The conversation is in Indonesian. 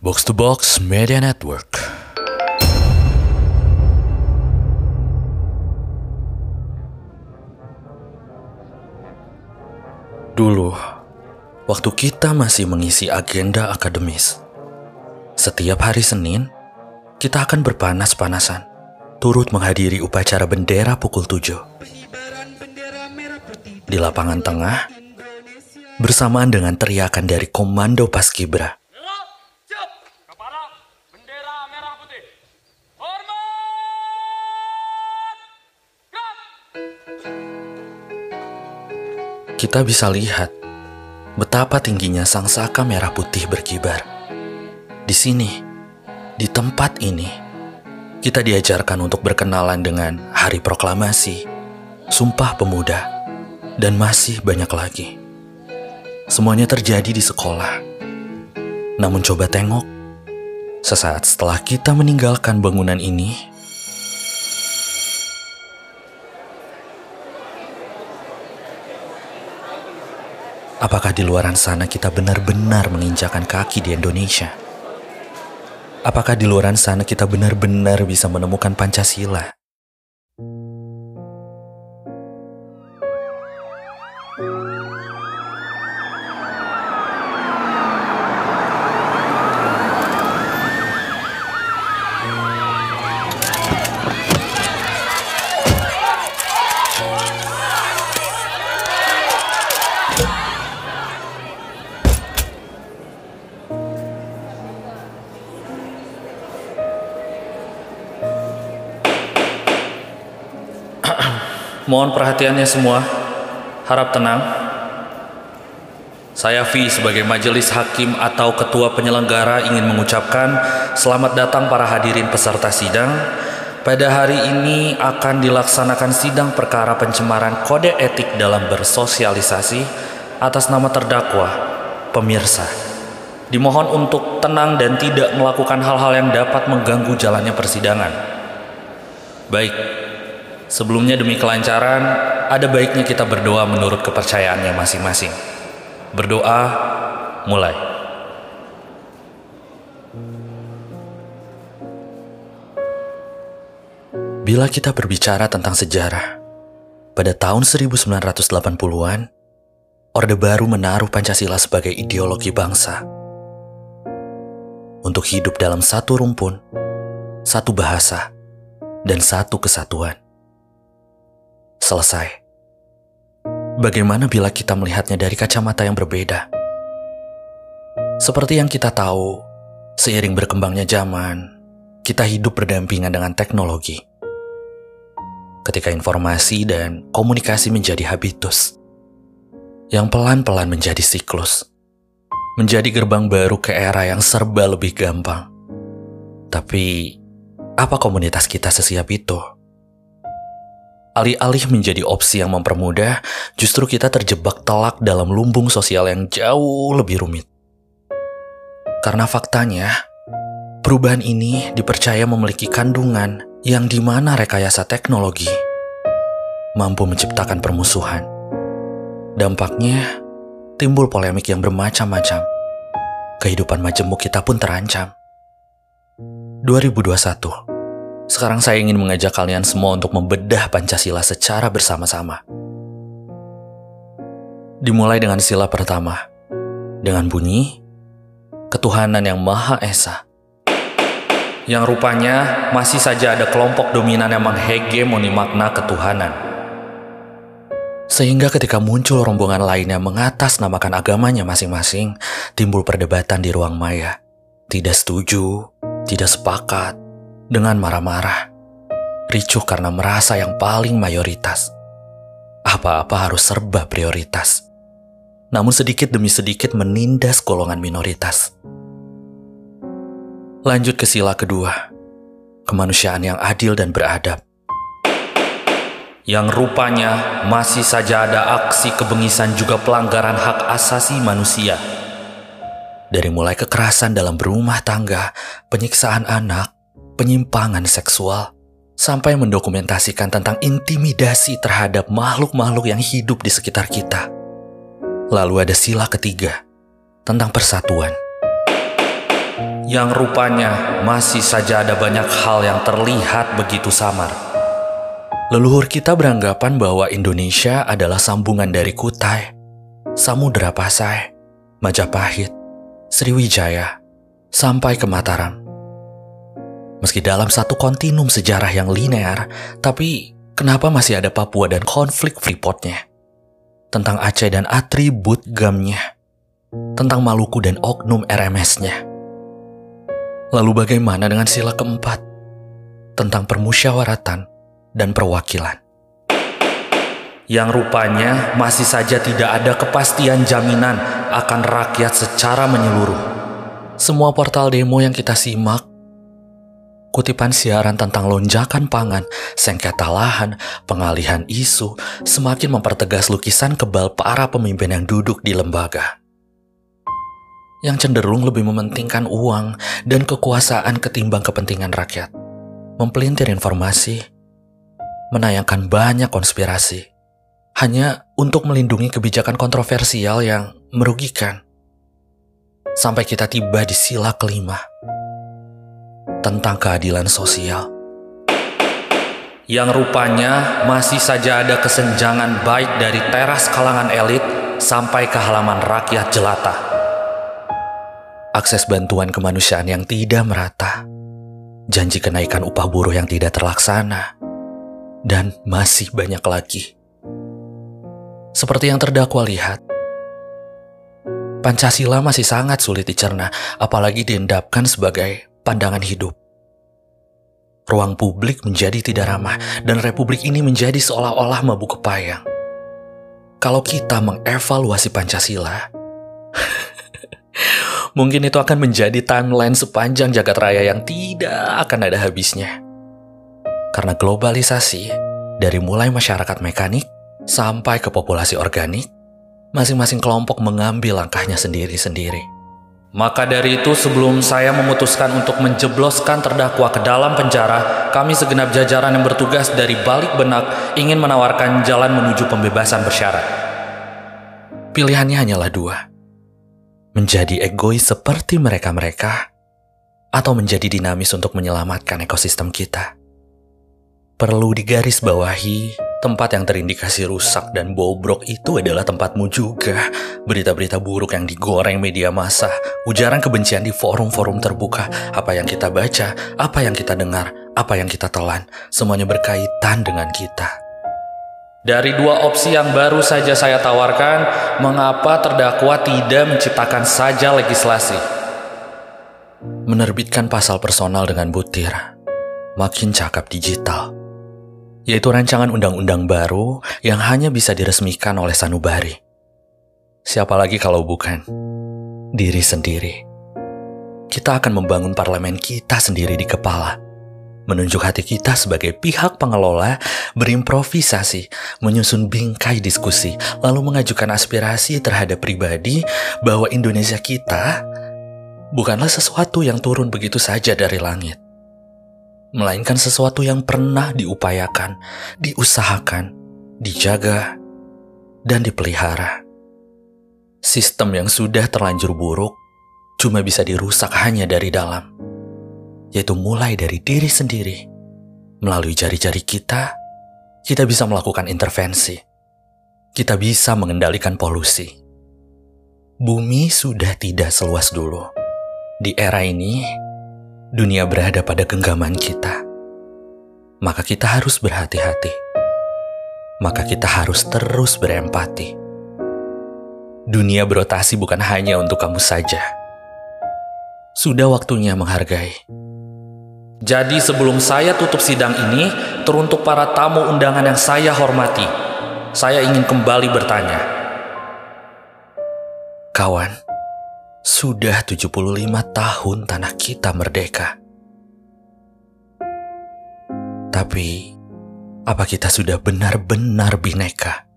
Box to box Media Network. Dulu, waktu kita masih mengisi agenda akademis, setiap hari Senin, kita akan berpanas-panasan, turut menghadiri upacara bendera pukul 7. Di lapangan tengah, bersamaan dengan teriakan dari Komando Paskibraka, kita bisa lihat betapa tingginya sang saka merah putih berkibar. Di sini, di tempat ini, kita diajarkan untuk berkenalan dengan Hari Proklamasi, Sumpah Pemuda, dan masih banyak lagi. Semuanya terjadi di sekolah. Namun coba tengok, sesaat setelah kita meninggalkan bangunan ini, apakah di luaran sana kita benar-benar menginjakan kaki di Indonesia? Apakah di luaran sana kita benar-benar bisa menemukan Pancasila? Mohon perhatiannya semua, harap tenang. Saya V sebagai majelis hakim atau ketua penyelenggara ingin mengucapkan selamat datang para hadirin peserta sidang. Pada hari ini akan dilaksanakan sidang perkara pencemaran kode etik dalam bersosialisasi atas nama terdakwa. Pemirsa, dimohon untuk tenang dan tidak melakukan hal-hal yang dapat mengganggu jalannya persidangan. Baik. Sebelumnya demi kelancaran, ada baiknya kita berdoa menurut kepercayaannya masing-masing. Berdoa, mulai. Bila kita berbicara tentang sejarah, pada tahun 1980-an, Orde Baru menaruh Pancasila sebagai ideologi bangsa. Untuk hidup dalam satu rumpun, satu bahasa, dan satu kesatuan. Selesai. Bagaimana bila kita melihatnya dari kacamata yang berbeda? Seperti yang kita tahu, seiring berkembangnya zaman, kita hidup berdampingan dengan teknologi. Ketika informasi dan komunikasi menjadi habitus, yang pelan-pelan menjadi siklus, menjadi gerbang baru ke era yang serba lebih gampang. Tapi, apa komunitas kita sesiap itu? Alih-alih menjadi opsi yang mempermudah, justru kita terjebak telak dalam lumbung sosial yang jauh lebih rumit. Karena faktanya, perubahan ini dipercaya memiliki kandungan yang dimana rekayasa teknologi mampu menciptakan permusuhan. Dampaknya, timbul polemik yang bermacam-macam. Kehidupan majemuk kita pun terancam. 2021. Sekarang saya ingin mengajak kalian semua untuk membedah Pancasila secara bersama-sama. Dimulai dengan sila pertama, dengan bunyi Ketuhanan yang Maha Esa. Yang rupanya masih saja ada kelompok dominan yang menghegemoni makna ketuhanan. Sehingga ketika muncul rombongan lain yang mengatasnamakan agamanya masing-masing, timbul perdebatan di ruang maya. Tidak setuju, tidak sepakat, dengan marah-marah, ricuh karena merasa yang paling mayoritas. Apa-apa harus serba prioritas. Namun sedikit demi sedikit menindas golongan minoritas. Lanjut ke sila kedua, kemanusiaan yang adil dan beradab. Yang rupanya masih saja ada aksi kebengisan juga pelanggaran hak asasi manusia. Dari mulai kekerasan dalam berumah tangga, penyiksaan anak, penyimpangan seksual, sampai mendokumentasikan tentang intimidasi terhadap makhluk-makhluk yang hidup di sekitar kita. Lalu ada sila ketiga, tentang persatuan. yang rupanya masih saja ada banyak hal yang terlihat begitu samar. Leluhur kita beranggapan bahwa Indonesia adalah sambungan dari Kutai, Samudera Pasai, Majapahit, Sriwijaya, sampai ke Mataram. Meski dalam satu kontinum sejarah yang linear, tapi kenapa masih ada Papua dan konflik Freeport-nya? Tentang Aceh dan atribut gamnya? Tentang Maluku dan oknum RMS-nya? Lalu bagaimana dengan sila keempat? Tentang permusyawaratan dan perwakilan? Yang rupanya masih saja tidak ada kepastian jaminan akan rakyat secara menyeluruh. Semua portal demo yang kita simak, kutipan siaran tentang lonjakan pangan, sengketa lahan, pengalihan isu, semakin mempertegas lukisan kebal para pemimpin yang duduk di lembaga. Yang cenderung lebih mementingkan uang dan kekuasaan ketimbang kepentingan rakyat. Mempelintir informasi, menayangkan banyak konspirasi, hanya untuk melindungi kebijakan kontroversial yang merugikan. Sampai kita tiba di sila kelima. Tentang keadilan sosial, yang rupanya masih saja ada kesenjangan baik dari teras kalangan elit sampai ke halaman rakyat jelata. Akses bantuan kemanusiaan yang tidak merata, janji kenaikan upah buruh yang tidak terlaksana, dan masih banyak lagi. Seperti yang terdakwa lihat, Pancasila masih sangat sulit dicerna, apalagi diendapkan sebagai pandangan hidup. Ruang publik menjadi tidak ramah dan republik ini menjadi seolah-olah mabuk kepayang. Kalau kita mengevaluasi Pancasila, mungkin itu akan menjadi timeline sepanjang jagat raya yang tidak akan ada habisnya. Karena globalisasi, dari mulai masyarakat mekanik sampai ke populasi organik, masing-masing kelompok mengambil langkahnya sendiri-sendiri. Maka dari itu, sebelum saya memutuskan untuk menjebloskan terdakwa ke dalam penjara, kami segenap jajaran yang bertugas dari balik benak ingin menawarkan jalan menuju pembebasan bersyarat. Pilihannya hanyalah dua. Menjadi egois seperti mereka-mereka, atau menjadi dinamis untuk menyelamatkan ekosistem kita. Perlu digarisbawahi, tempat yang terindikasi rusak dan bobrok itu adalah tempatmu juga. Berita-berita buruk yang digoreng media massa, ujaran kebencian di forum-forum terbuka, apa yang kita baca, apa yang kita dengar, apa yang kita telan, semuanya berkaitan dengan kita. Dari dua opsi yang baru saja saya tawarkan, mengapa terdakwa tidak menciptakan saja legislasi? Menerbitkan pasal personal dengan butir, Makin Cakap Digital, yaitu rancangan undang-undang baru yang hanya bisa diresmikan oleh sanubari. Siapa lagi kalau bukan diri sendiri. Kita akan membangun parlemen kita sendiri di kepala, menunjuk hati kita sebagai pihak pengelola, berimprovisasi, menyusun bingkai diskusi, lalu mengajukan aspirasi terhadap pribadi bahwa Indonesia kita bukanlah sesuatu yang turun begitu saja dari langit, melainkan sesuatu yang pernah diupayakan, diusahakan, dijaga, dan dipelihara. Sistem yang sudah terlanjur buruk cuma bisa dirusak hanya dari dalam, yaitu mulai dari diri sendiri. Melalui jari-jari kita bisa melakukan intervensi. Kita bisa mengendalikan polusi. Bumi sudah tidak seluas dulu. Di era ini, dunia berada pada genggaman kita. Maka kita harus berhati-hati. Maka kita harus terus berempati. Dunia berotasi bukan hanya untuk kamu saja. Sudah waktunya menghargai. Jadi sebelum saya tutup sidang ini, teruntuk para tamu undangan yang saya hormati, saya ingin kembali bertanya. Kawan, sudah 75 tahun tanah kita merdeka. Tapi, apa kita sudah benar-benar bineka?